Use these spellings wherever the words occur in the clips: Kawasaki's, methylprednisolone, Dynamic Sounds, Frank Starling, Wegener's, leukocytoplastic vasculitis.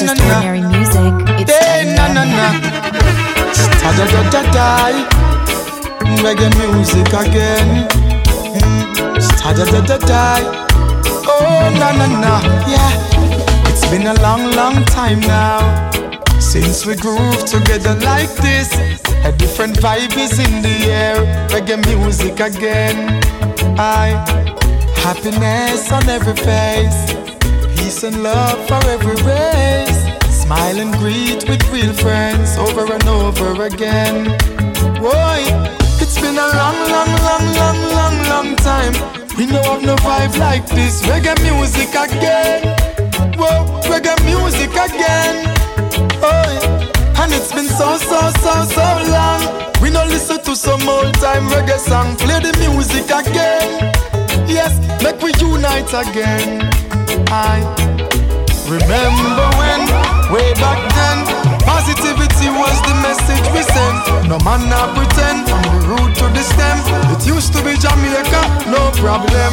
just ordinary music. It's reggae music again. Oh na na na, yeah. It's been a long, long time now since we groove together like this. A different vibe is in the air. Reggae music again. Happiness on every face. Peace and love for every race. Smile and greet with real friends over and over again. Boy, it's been a long, long, long, long, long, long time. We know of no vibe like this. Reggae music again. Whoa, reggae music again. Boy, and it's been so, so, so, so long. We no listen to some old time reggae song. Play the music again. Yes, make we unite again. I remember when, way back then, positivity was the message we sent. No man now pretend, from the root to the stem. It used to be Jamaica, no problem.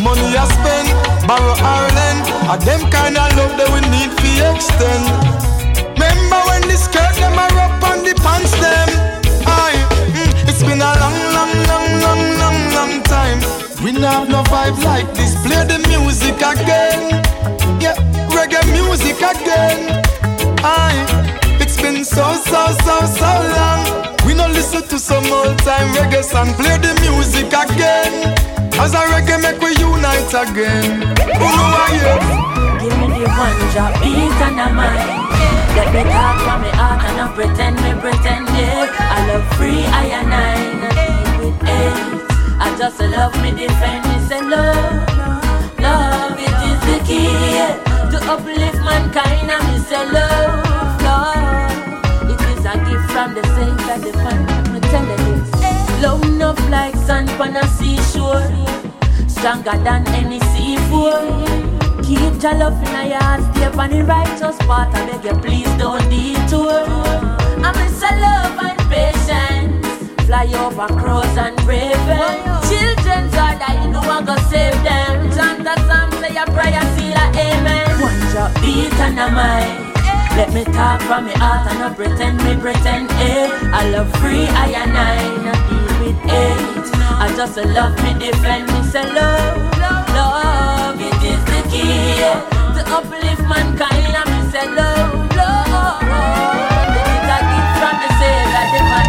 Money I spend, borrow Ireland. And them kind of love that we need to extend. Remember when the skirt them are up on the pants them. It's been a long, long, long, long, long, long time. We not have no vibe like this. Play the music again. Yeah, reggae music again. It's been so, so, so, so long. We no listen to some old time reggae song. Play the music again. As a reggae make we unite again. Who know I am? Give me the one drop beat and a mind. Get me talk from me heart and I pretend me pretend it. I love free I and I. I just love me different, it's a love, love, it is the key to uplift mankind, and it's a love, love, it is a gift from the saints and the fun, me tell you this, love enough like sand on a seashore, stronger than any seafood, keep your love in your heart, stay on the righteous path, I beg you please don't detour, I'm a love and patience. Fly over crows and ravens. Children are dying, no one go save them. Chant a psalm, say a prayer, seal a amen. One drop beat and a mic. Let me talk from me heart and no pretend me pretend. I love free I and I, not deal with hate. I just love me different, me say love, love, love. It is the key to uplift mankind, and me say love, love. It is a gift from the Savior, the man.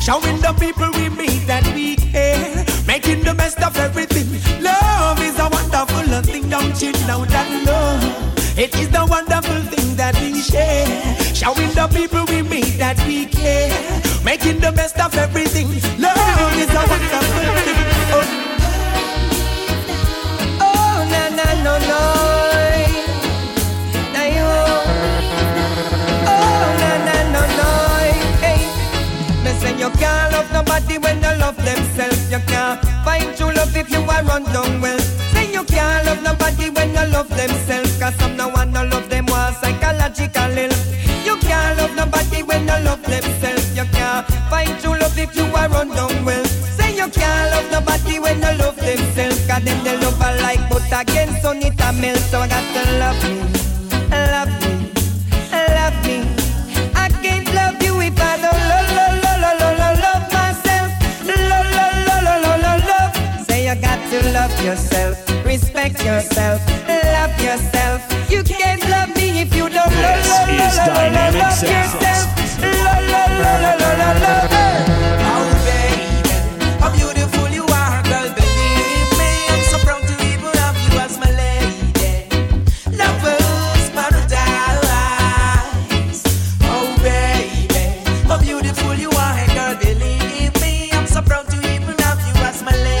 Showing the people we meet that we care. is the wonderful thing that we share. Showing the people we meet that we care. Making the best of everything. Love is a wonderful thing. Oh, oh na na no no. Oh na na no no. Hey, me say you can't love nobody when you love themselves. You can't find true love if you are run down well. You can't love nobody when you love themselves. Cause some no one no love them was psychological ill. You can't love nobody when you love themselves. You can't find true love if you are run down well. Say you can't love nobody when you love themselves. Cause them they love a like but again so need a melt. So I got to love me, love me, love me. I can't love you if I don't love myself. Love. Say you got to love yourself. Respect yourself, love yourself. You can't love me if you don't love yourself. Oh baby, how beautiful you are, girl, believe me. I'm so proud to be able to have you as my lady. Lovers paradise. Oh baby, how beautiful you are, girl, believe me. I'm so proud to be able to have you as my lady.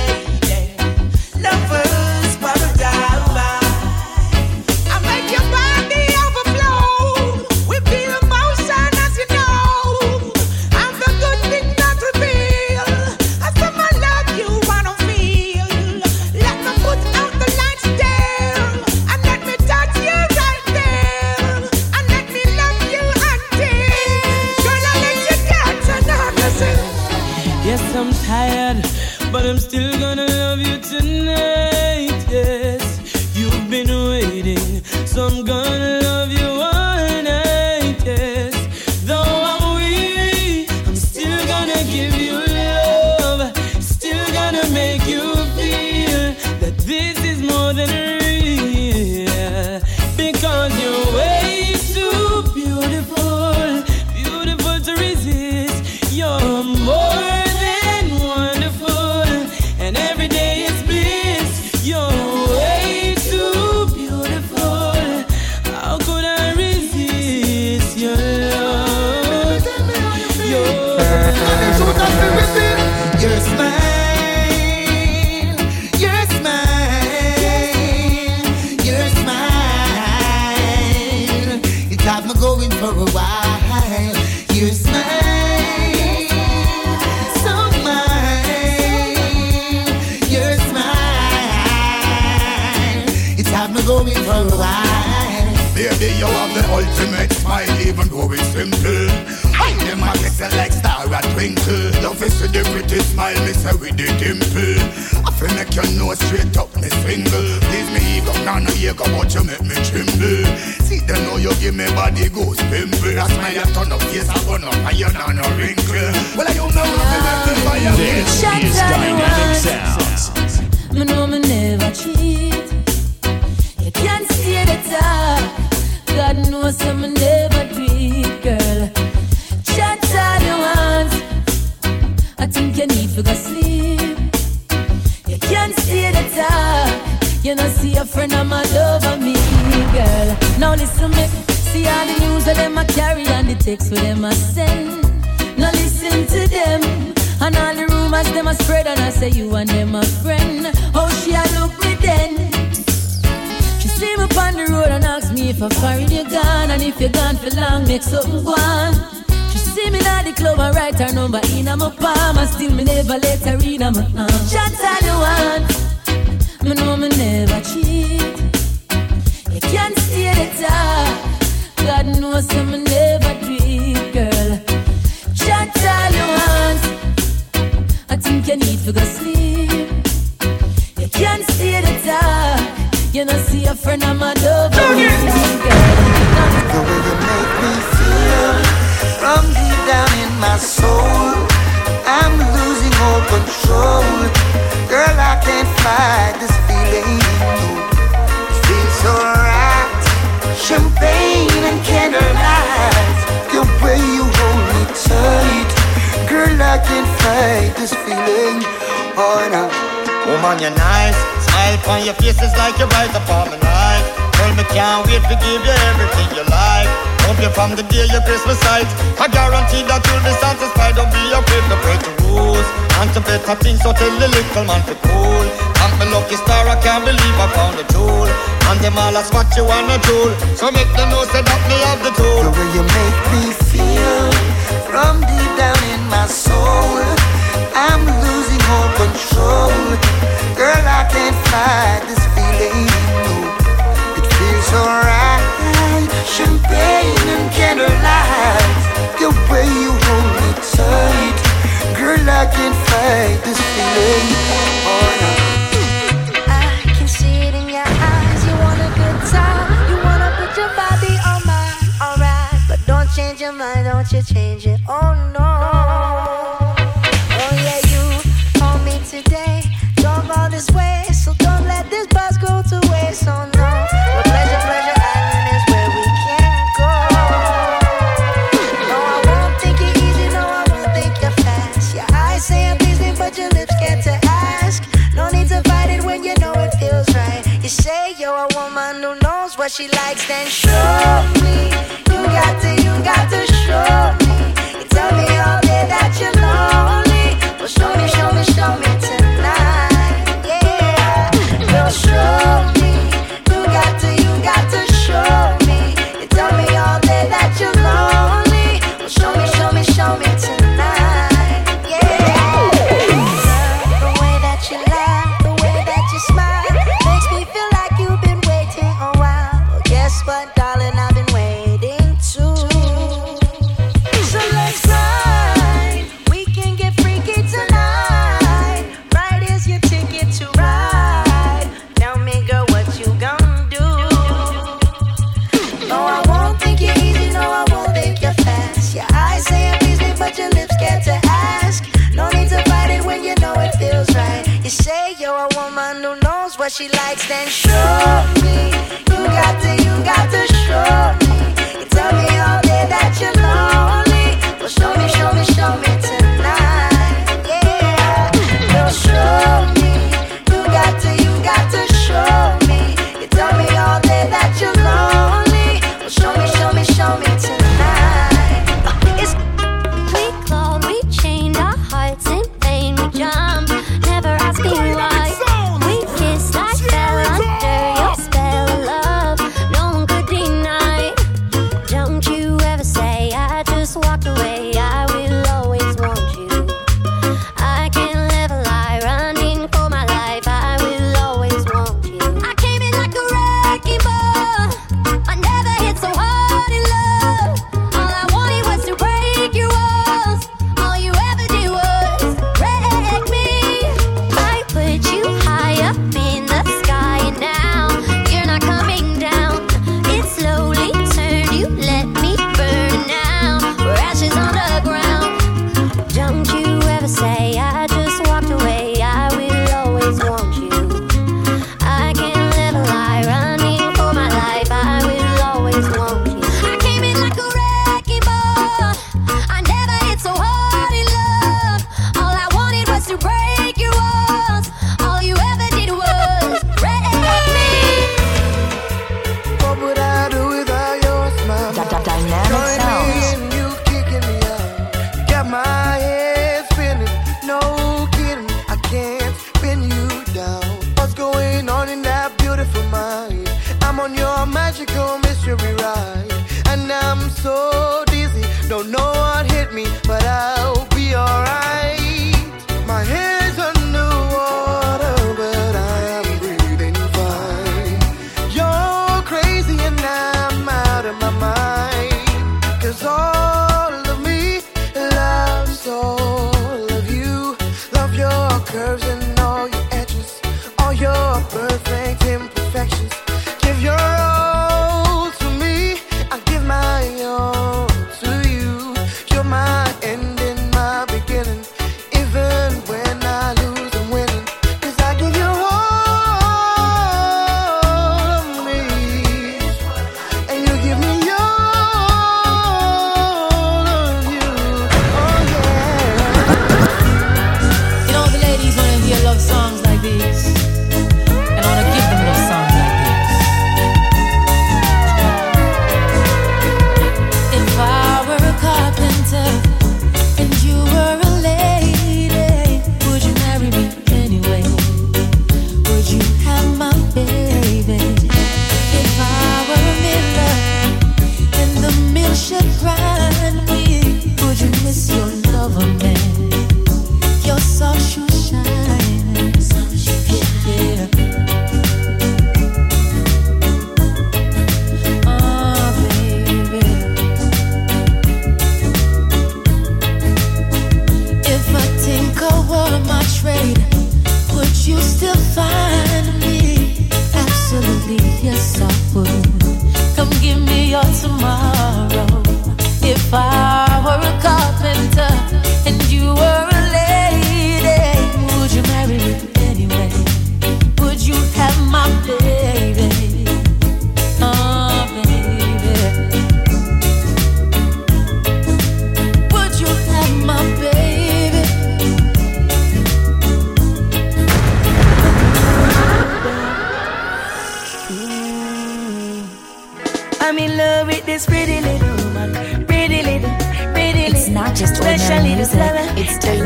Woman, you're nice. Smile on your face is like you rise upon the night. Well, me can't wait to give you everything you like. Hope you from the day you press my sight. I guarantee that you'll be satisfied. Don't be afraid to break the rules and to better things, so tell the little man to cool. I'm a lucky star, I can't believe I found a tool. And them all ask what you wanna do, so make them know, say that me have the tool. The way you make me feel from deep down in my soul, I'm losing all control. Girl, I can't fight this feeling, no. It's alright, champagne and candlelight. The way you hold me tight, girl, I can't fight this feeling. Oh, no. I can see it in your eyes. You want a good time, you wanna put your body on mine. Alright, but don't change your mind, don't you change it. Oh no. Oh yeah, you hold me today. Don't go this way, so don't let this buzz go to waste. So no. What she likes, then show me. You got to show me. You tell me all day that you're lonely. Well, show me tonight. Yeah. Girl, show me. You got to show me. You tell me all day that you're lonely. Well, show me tonight. Yeah. The way that you laugh, the way that you smile, makes me feel like you've been waiting a while. But darling, I've been waiting too. So let's ride. We can get freaky tonight. Right is your ticket to ride. Tell me, girl, what you gon' do? No, I won't think you're easy. No, I won't think you're fast. Your eyes say please me, but your lips scared to ask. No need to fight it when you know it feels right. You say you're a woman who knows what she likes, then show me. You got to show me. You tell me all day that you're lonely. Well, show me tonight. Yeah. Girl, show me. You got to show me. You tell me all day that you're lonely. Well, show me tonight. It's we clawed, we chained our hearts in pain. We jumped, never asking why. We kissed, I fell under your spell of love.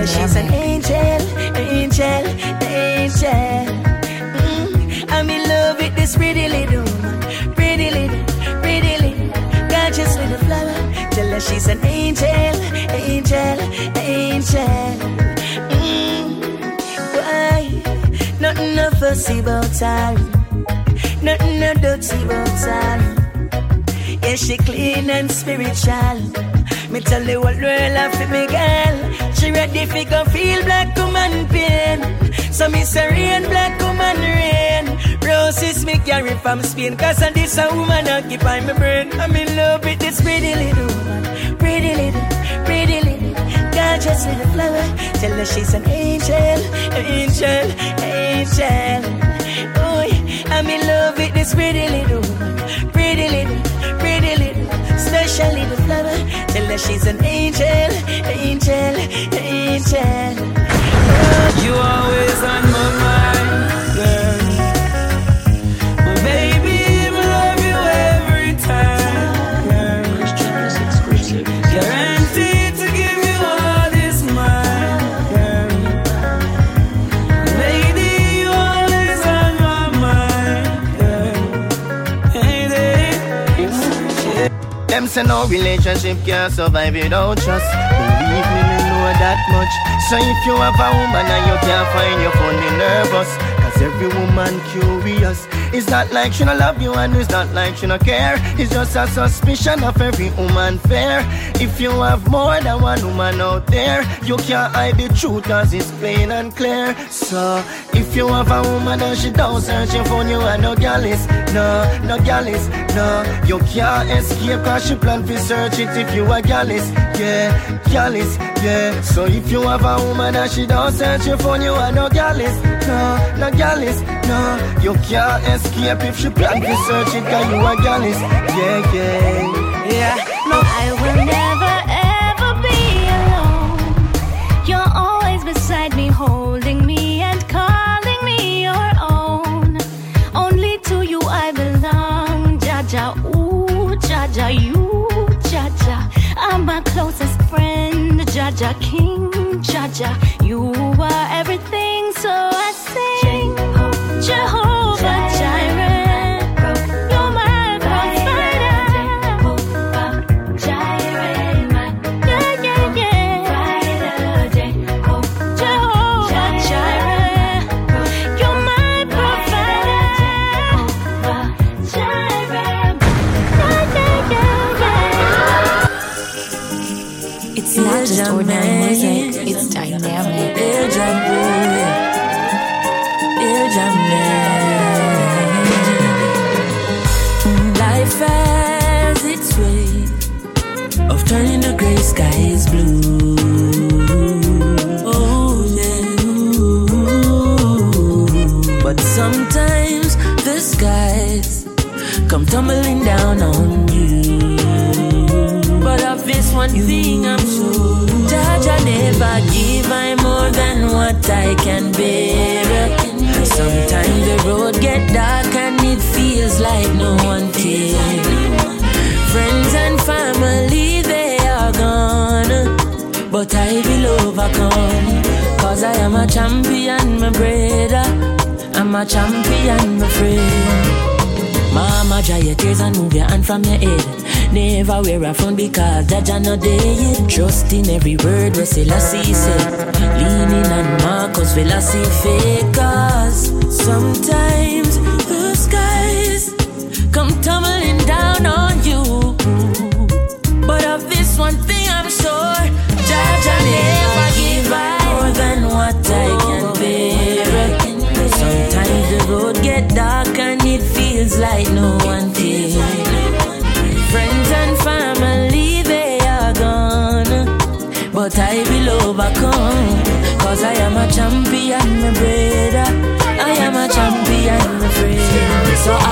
She's an angel, angel, angel. I'm in love with this pretty little woman, pretty little, pretty little, gorgeous little flower. Tell her she's an angel, angel, angel. Why? Nothing no fussy about her, nothing no dirty about her. Yeah, she clean and spiritual. Me tell the whole world I feel me girl. She ready fi go feel black woman pain. So me say rain, black woman rain. Roses me carry from Spain. Cause I this a woman occupy my brain. I'm in love with this pretty little woman. Pretty little, pretty little, gorgeous little flower. Tell her she's an angel, angel, angel. Boy, I'm in love with this pretty little woman. Pretty little, pretty little, special little flower. Tell her she's an angel, angel, angel. You always on my mind, girl. Well, baby, I love you every time, girl. Guaranteed to give you all this mine, girl. Lady, you always on my mind, girl. Hey, hey. Yeah. Them say no relationship can survive without trust. Believe me, me know that much. So if you have a woman and you can't find your phone, be nervous. Cause every woman curious. It's not like she no love you and it's not like she no care. It's just a suspicion of every woman fair. If you have more than one woman out there, you can't hide the truth cause it's plain and clear. So if you have a woman and she don't search your phone, you are no gallus. No, no gallus, no. You can't escape cause she plan to search it if you are gallus. Yeah, gallus, yeah. So if you have a woman and she don't search your phone, you are no gallus. No, no gallus, no. You can't escape if she plan to search it cause you are gallus. Yeah, yeah, yeah. No, I will never ever be alone. You're always beside me, holding me and calling me your own. Only to you I belong. Ja ja, ooh, ja ja, you, ja ja. I'm my closest friend, ja ja, king, ja ja. You are everything, so I sing, Jehovah Jireh. It's just ordinary music, it's dynamic. Life has its way of turning the grey skies blue. Oh yeah. But sometimes the skies come tumbling down on you. But of this one thing I'm sure, Jaja never give I more than what I can bear. Sometimes the road get dark and it feels like no one cares. Friends and family, they are gone, but I will overcome. Cause I am a champion, my brother. I'm a champion, my friend. Mama, dry your tears and move your hand from your head. Never wear a phone because Jaja no day. Trust in every word we say Lassie said. Leaning on Marcus we Lassie fakers. Sometimes the skies come tumbling down on you. But of this one thing I'm sure, Jaja never give I more than what I can bear. Sometimes the road get dark and it feels like no one cares. Friends and family, they are gone, but I will overcome. Cause I am a champion, my brother. I am a champion, my friend. So I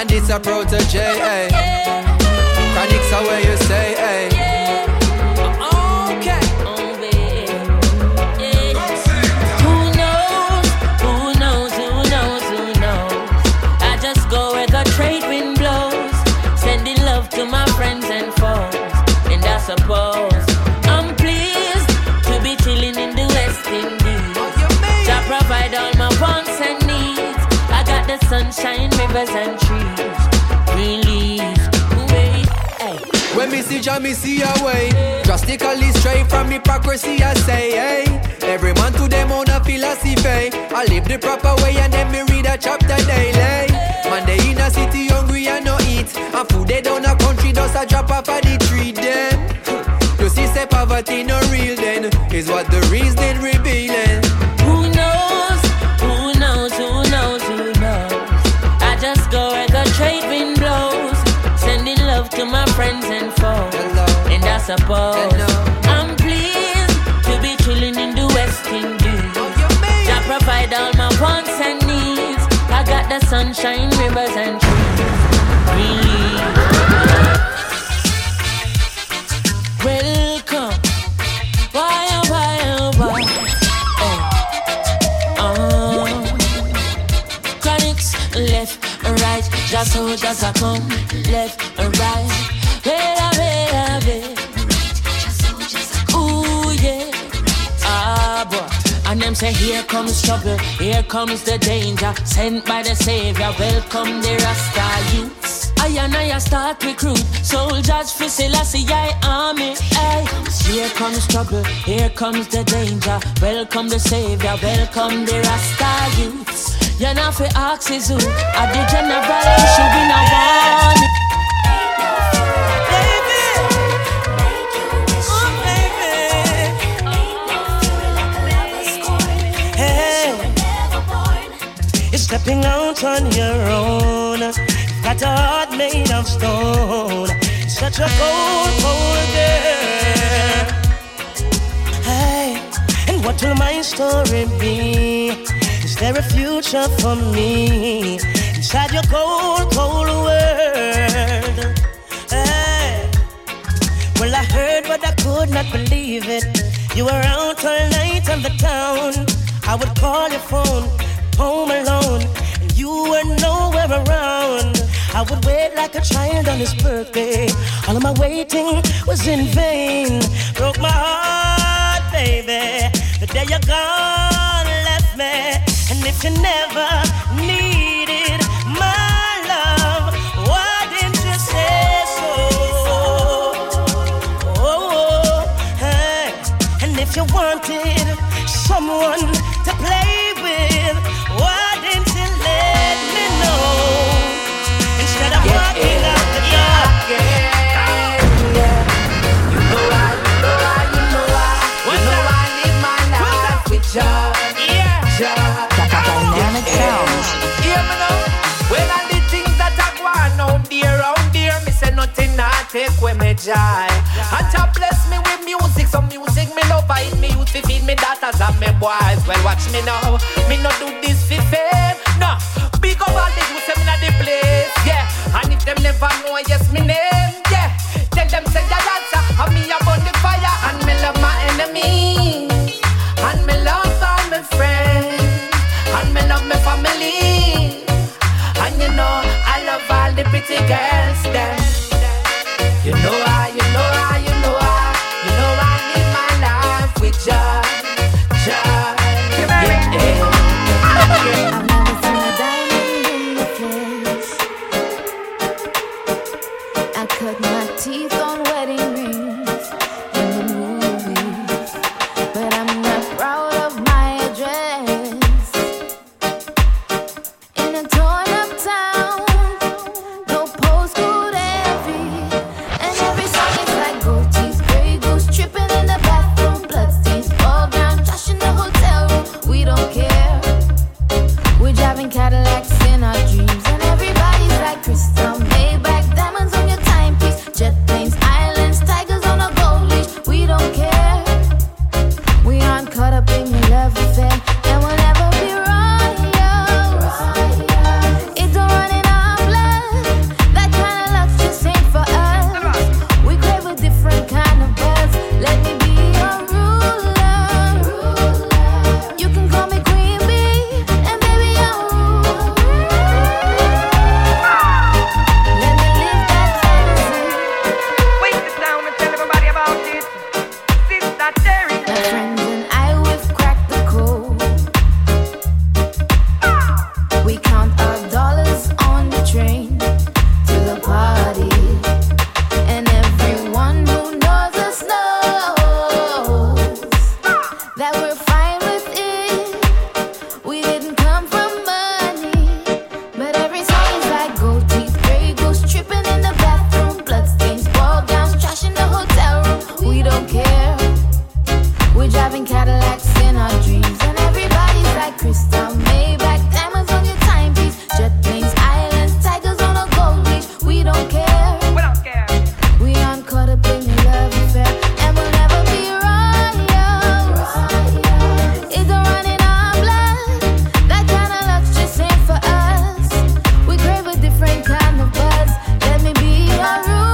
and it's a protege, eh? Chronics are where you say, eh? Suppose I'm pleased peasant trees, green leaves, wait, hey. When me see Jah, me see a way. Drastically straight from hypocrisy, I say, hey. Every man to them own a philosophy. I live the proper way and then me read a chapter daily. Man, they in a city hungry and no eat. And food they down a country does a drop off of the tree, then. You see, say poverty no real then, is what the reasoning revealing. My friends and foes, hello. And I suppose hello. I'm pleased to be chilling in the West Indies. I provide all my wants and needs. I got the sunshine, rivers and trees. Really. Welcome. Why? Chronics left, right. Just so just I come left. Right, wait, ooh, yeah, ah, boy. And them say, here comes trouble, here comes the danger, sent by the Savior, welcome the Rasta youths. I start recruit, soldiers for Selassie I army, aye. Here comes trouble, here comes the danger, welcome the Savior, welcome the Rasta youths. You're not for axes, who are the general, you should be not one. Stepping out on your own, you've got a heart made of stone. Such a cold, cold girl. Hey, and what will my story be? Is there a future for me inside your cold, cold world? Hey, well I heard but I could not believe it. You were out all night on the town. I would call your phone. Home alone, and you were nowhere around. I would wait like a child on his birthday. All of my waiting was in vain. Broke my heart, baby, the day you're gone left me. And if you never needed my love, why didn't you say so? Oh, hey. And if you wanted someone to play, Dynamic Sounds. Hear me now. Well, all the things that I want out there, me say nothing I take with me joy. And to bless me with music, some music me love. I eat me youth, feed me daughters and me boys. Well, watch me now. Me not do this for fame. No, big up all this who say me not the place. Yeah, and if them never know, yes, me name. Yeah, tell them say your answer. And me up on the fire, and me love my enemy. And me love all my friends. And me love my family. And you know I love all the pretty girls then. You know I, you know I, you know I. You know I live my life with joy. Yeah. I'm always in a diamond in the place. I cut my teeth on wedding rings in the movies, but I'm not proud of my address. We count our dollars on driving Cadillacs in our dreams, and everybody's like crystal Maybach, diamonds on your timepiece, jet planes, islands, tigers on a gold leash. We don't care. We don't care. We aren't caught up in your love affair, and we'll never be wrong, yo. It's a run in our blood. That kind of luck's just ain't for us. We crave a different kind of buzz. Let me be your ruler.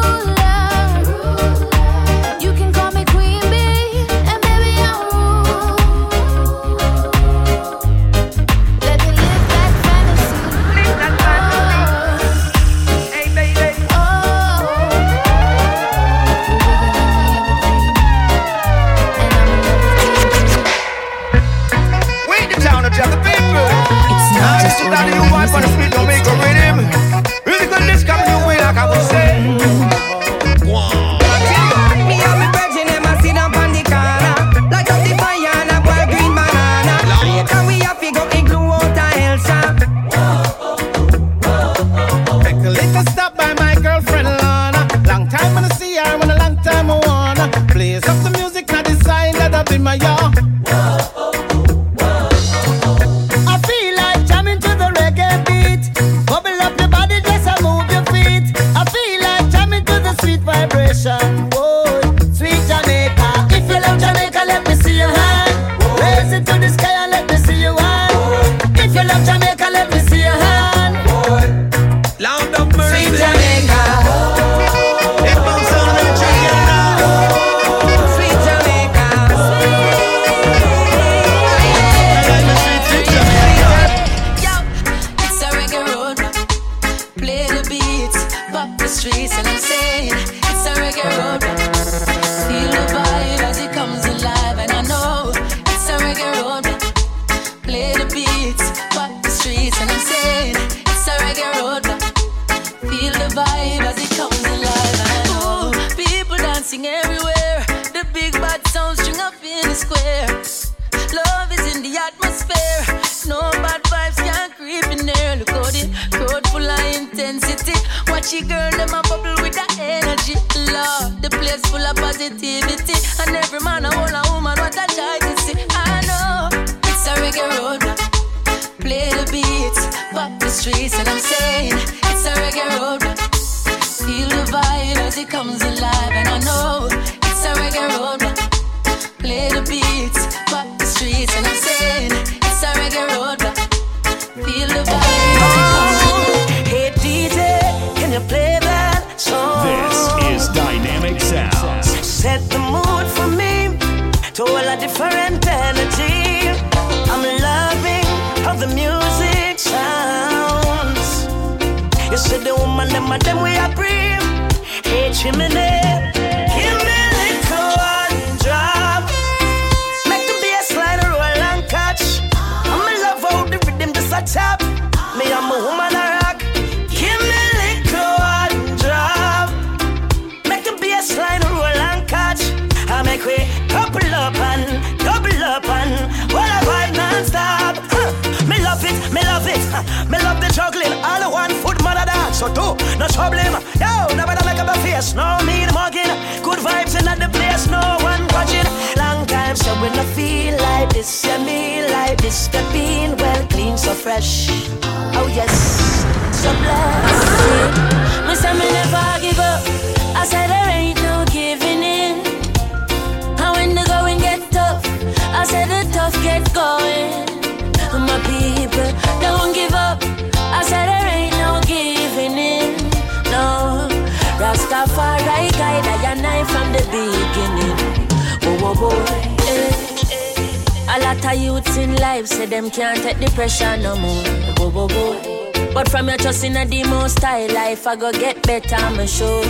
I go get better, I'm sure.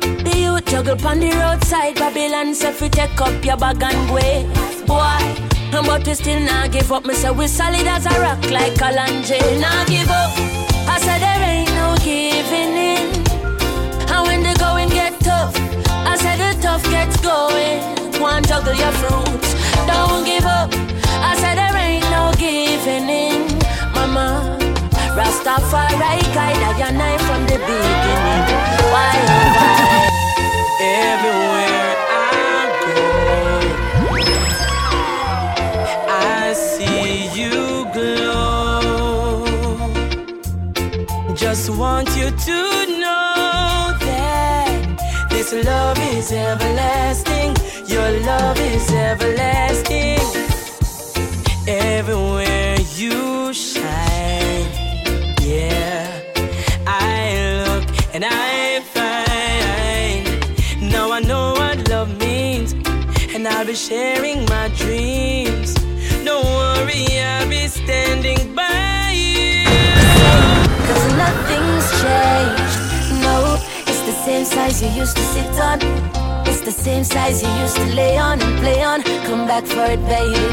The youth juggle pon the roadside. Babylon say fi take up your bag and way. Boy, but we still not give up. Me say we solid as a rock like Kalanje. Not give up. I said there ain't no giving in. And when the going get tough, I said the tough gets going. Go and juggle your fruits. Don't give up. I said there ain't no giving in, mama. Rastafari guide your knife from the beginning. Why? Everywhere I go. want you to know that this love is everlasting. Your love is everlasting. Everywhere you shine, yeah, I look and I find. Now I know what love means, and I'll be sharing my dreams. Don't worry, I'll be standing by you, 'cause nothing's changed. No, it's the same size you used to sit on. It's the same size you used to lay on and play on. Come back for it, baby.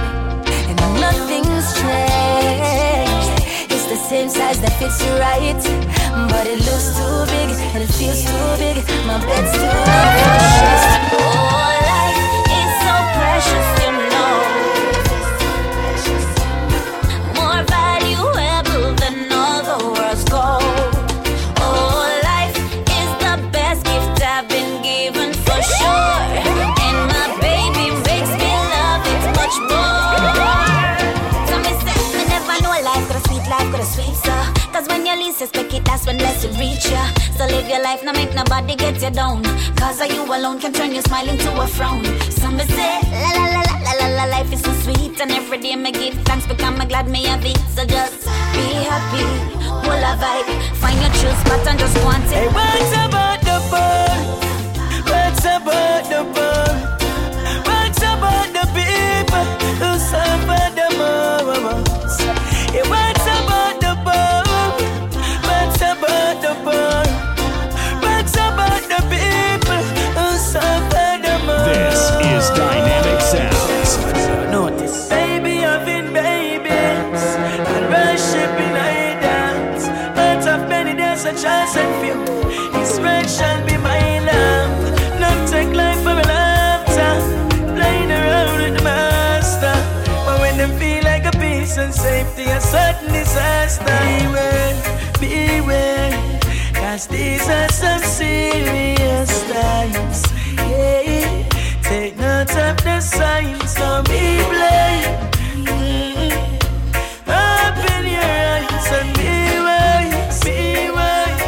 And nothing's changed. It's the same size that fits you right, but it looks too big and it feels too big. My bed's too precious. Oh, life is so precious to me. Suspect it, that's when less you reach ya. So live your life, now make nobody get you down, 'cause you alone can turn your smile into a frown. Some say, la la la la la la, life is so sweet, and every day me give thanks because I'm glad me have it. So just be happy, pull a vibe, find your true spot and just want it. Hey, what's about the ball? What's about the ball? What's about the people who suffer the most? Hey, what's about the ball? This is Dynamic Sounds. Notice, baby, I've been babies and worshiping idols. Out of many, there's a chance and few. His word shall be my love. Not take life for a lifetime, playing around with the master. But when them feel like a peace and safety, a certain disaster. Beware, beware. These are some serious times, yeah. Take note of the signs, don't be blind. Open your eyes and be wise, be wise.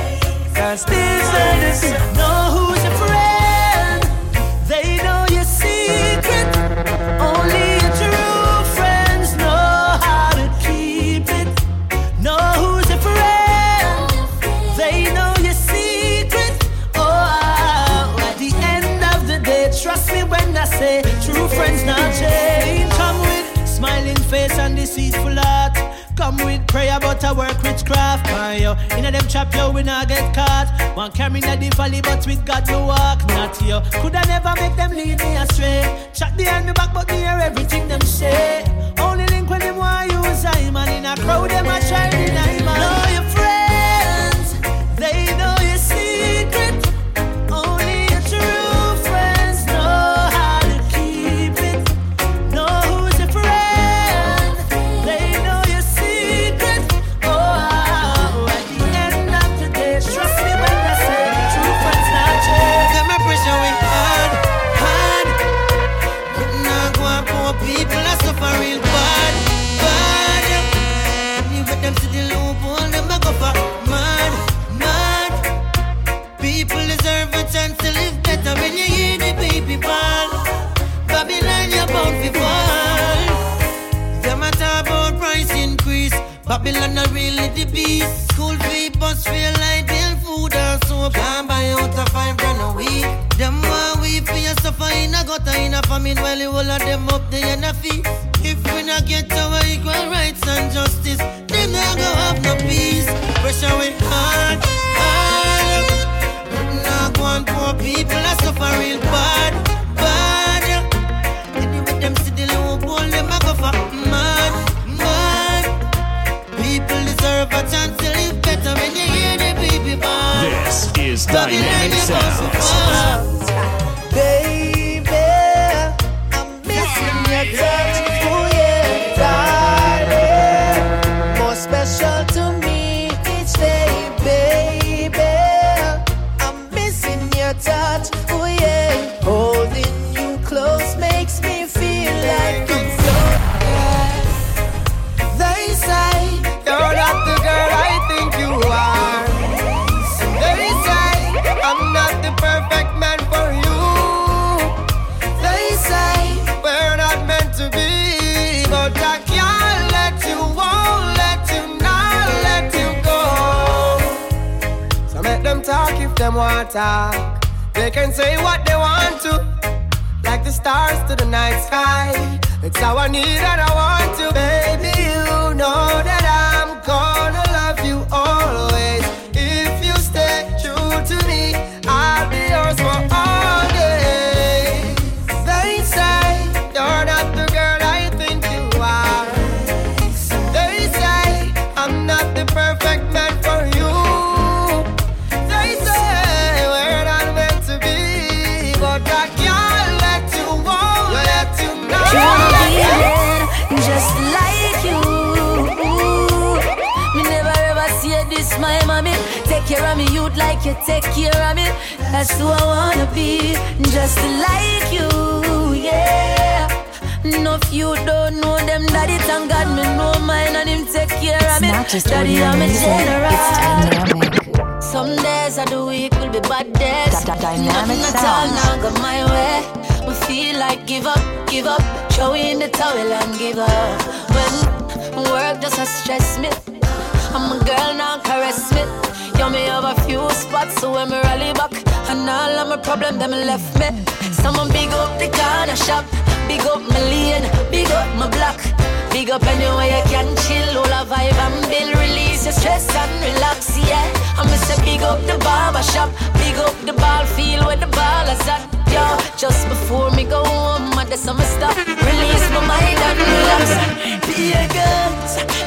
'Cause these are the signs. Know who's a friend, they know your secret. Only your true friends know how to keep it. Know who's a friend, they know. Trust me when I say true friends not change. Come with smiling face and deceitful heart. Come with prayer but I work witchcraft. In a them trap yo we not get caught. One carry na the valley but with God you walk. Not yo, could I never make them lead me astray. Chat behind me back but me hear everything them say. Only link when them want use I man. In a crowd them a try deny man. Know your friends, they know your secret. Babylon not really the beast. School fee, bus fare, light bill, food and soap. Can't buy out a $5 a week. Them want we for your suffer in a gutter, in a famine, while you all of them up there in a fee. If we not get our equal rights and justice, them not go have no peace. Pressure we hard, hard. But not go on poor people are suffer real bad, bad. Anyway, them see the loophole, them a go for mad. This is Dynamic Sounds. Baby, I'm missing your touch. Oh yeah, darling, more special to me each day. Baby, I'm missing your touch. Oh yeah, holding you close makes me feel like I'm so good. They say you're not the girl I think you are. them want talk. They can say what they want to, like the stars to the night sky. It's how I need and I want to. Baby, you know that I'm gonna love you always. If you stay true to me, I'll be yours for all days. They say you're not the girl I think you are. They say I'm not the perfect man for you. They say we're not meant to be, but I can't let you walk, let you know. Can't be there just like you. Me never ever see this, my mommy. Take care of me, you'd like you take care of me. That's who I wanna be, just like you, yeah. No, if you don't know them, daddy, thank God me know mine and him take care of me. It's not just daddy, I'm a general. It's dynamic. Some days of the week will be bad days. Dynamic sounds. Nothing at all now got my way. We feel like give up, throw in the towel and give up. When work just has stressed me, I'm a girl now caress me. You may have a few spots, so when me rally back, and all of my problems them left me. Someone big up the corner shop. Big up my lane, big up my block. Big up anywhere you can chill. All a vibe and build, release your stress and relax, yeah. I'm say big up the barber shop. Big up the ball field where the ball is at, yo. Just before me go home, at the summer stop, release my mind and relax. Be a girl,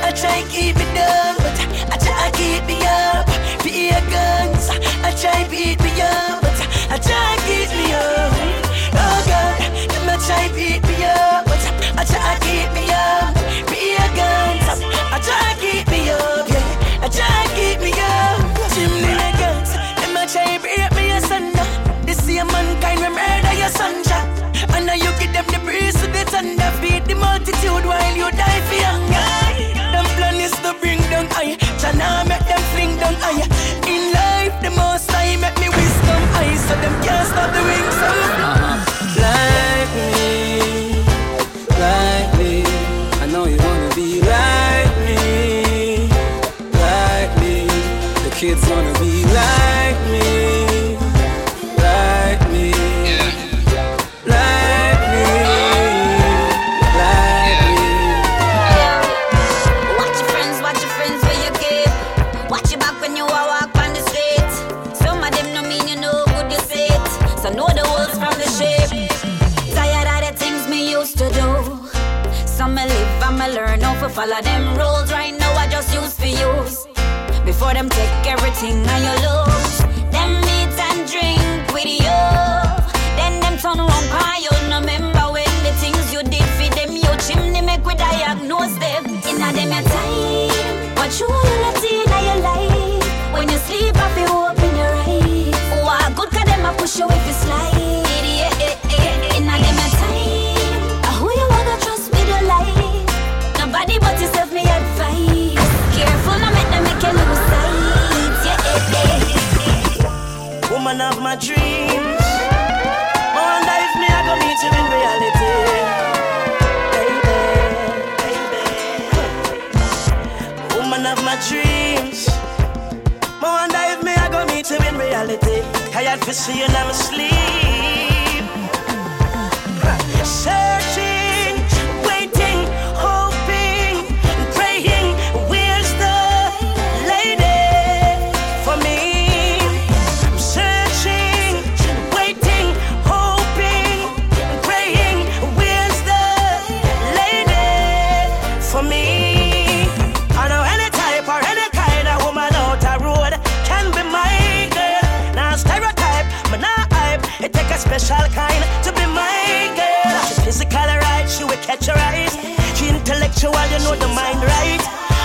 I try and keep me down, but I try and keep me up. Be a girl, I try and beat me up, but I try and keep me up. Oh God, I try to beat me up, but I try to keep me up. Be a gun, I try to keep me up, yeah. I try to keep me up. Jim Lee guns, them I try to beat me up, son. This is a mankind, we murder your son, Jack. And now you give them the breeze to the thunder. Feed the multitude while you die for hunger. Them plan is to bring down high, Jana make them fling down high. In life, the most I make me wisdom high, so them can't stop the wings of like me, like me. I know you wanna be like me, like me. The kids wanna be like me, like me, like me, like me. Watch your friends where you get. Watch your back when you are walk on the street. Some of them no mean you know good you sit. So know the words from the shape. To do. Some I live, I'ma learn how to follow them rules. Right now I just use for use. Before them take everything and you lose. Them eat and drink with you. Then them turn around and you no remember when the things you did for them. You chimney make we diagnose them. Inna them your time, but you all a thing in your life. When you sleep I feel open your eyes. Why good cause them I push you if you slide. Inna them your time. Nobody but yourself may advise. Careful, I make them make you lose sight. Yeah. Woman of my dreams, I wonder if me I go meet you in reality. Baby, baby. Woman of my dreams, I wonder if me I go meet you in reality. I had to see you in my sleep. Searching, special kind to be my girl. She physical right, she will catch your eyes. She intellectual, you know the mind right.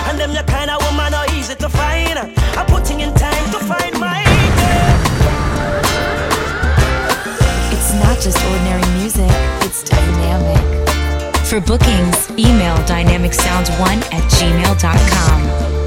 And them your kind of woman are easy to find. I'm putting in time to find my girl. It's not just ordinary music, it's dynamic. For bookings, email dynamicsounds1@gmail.com.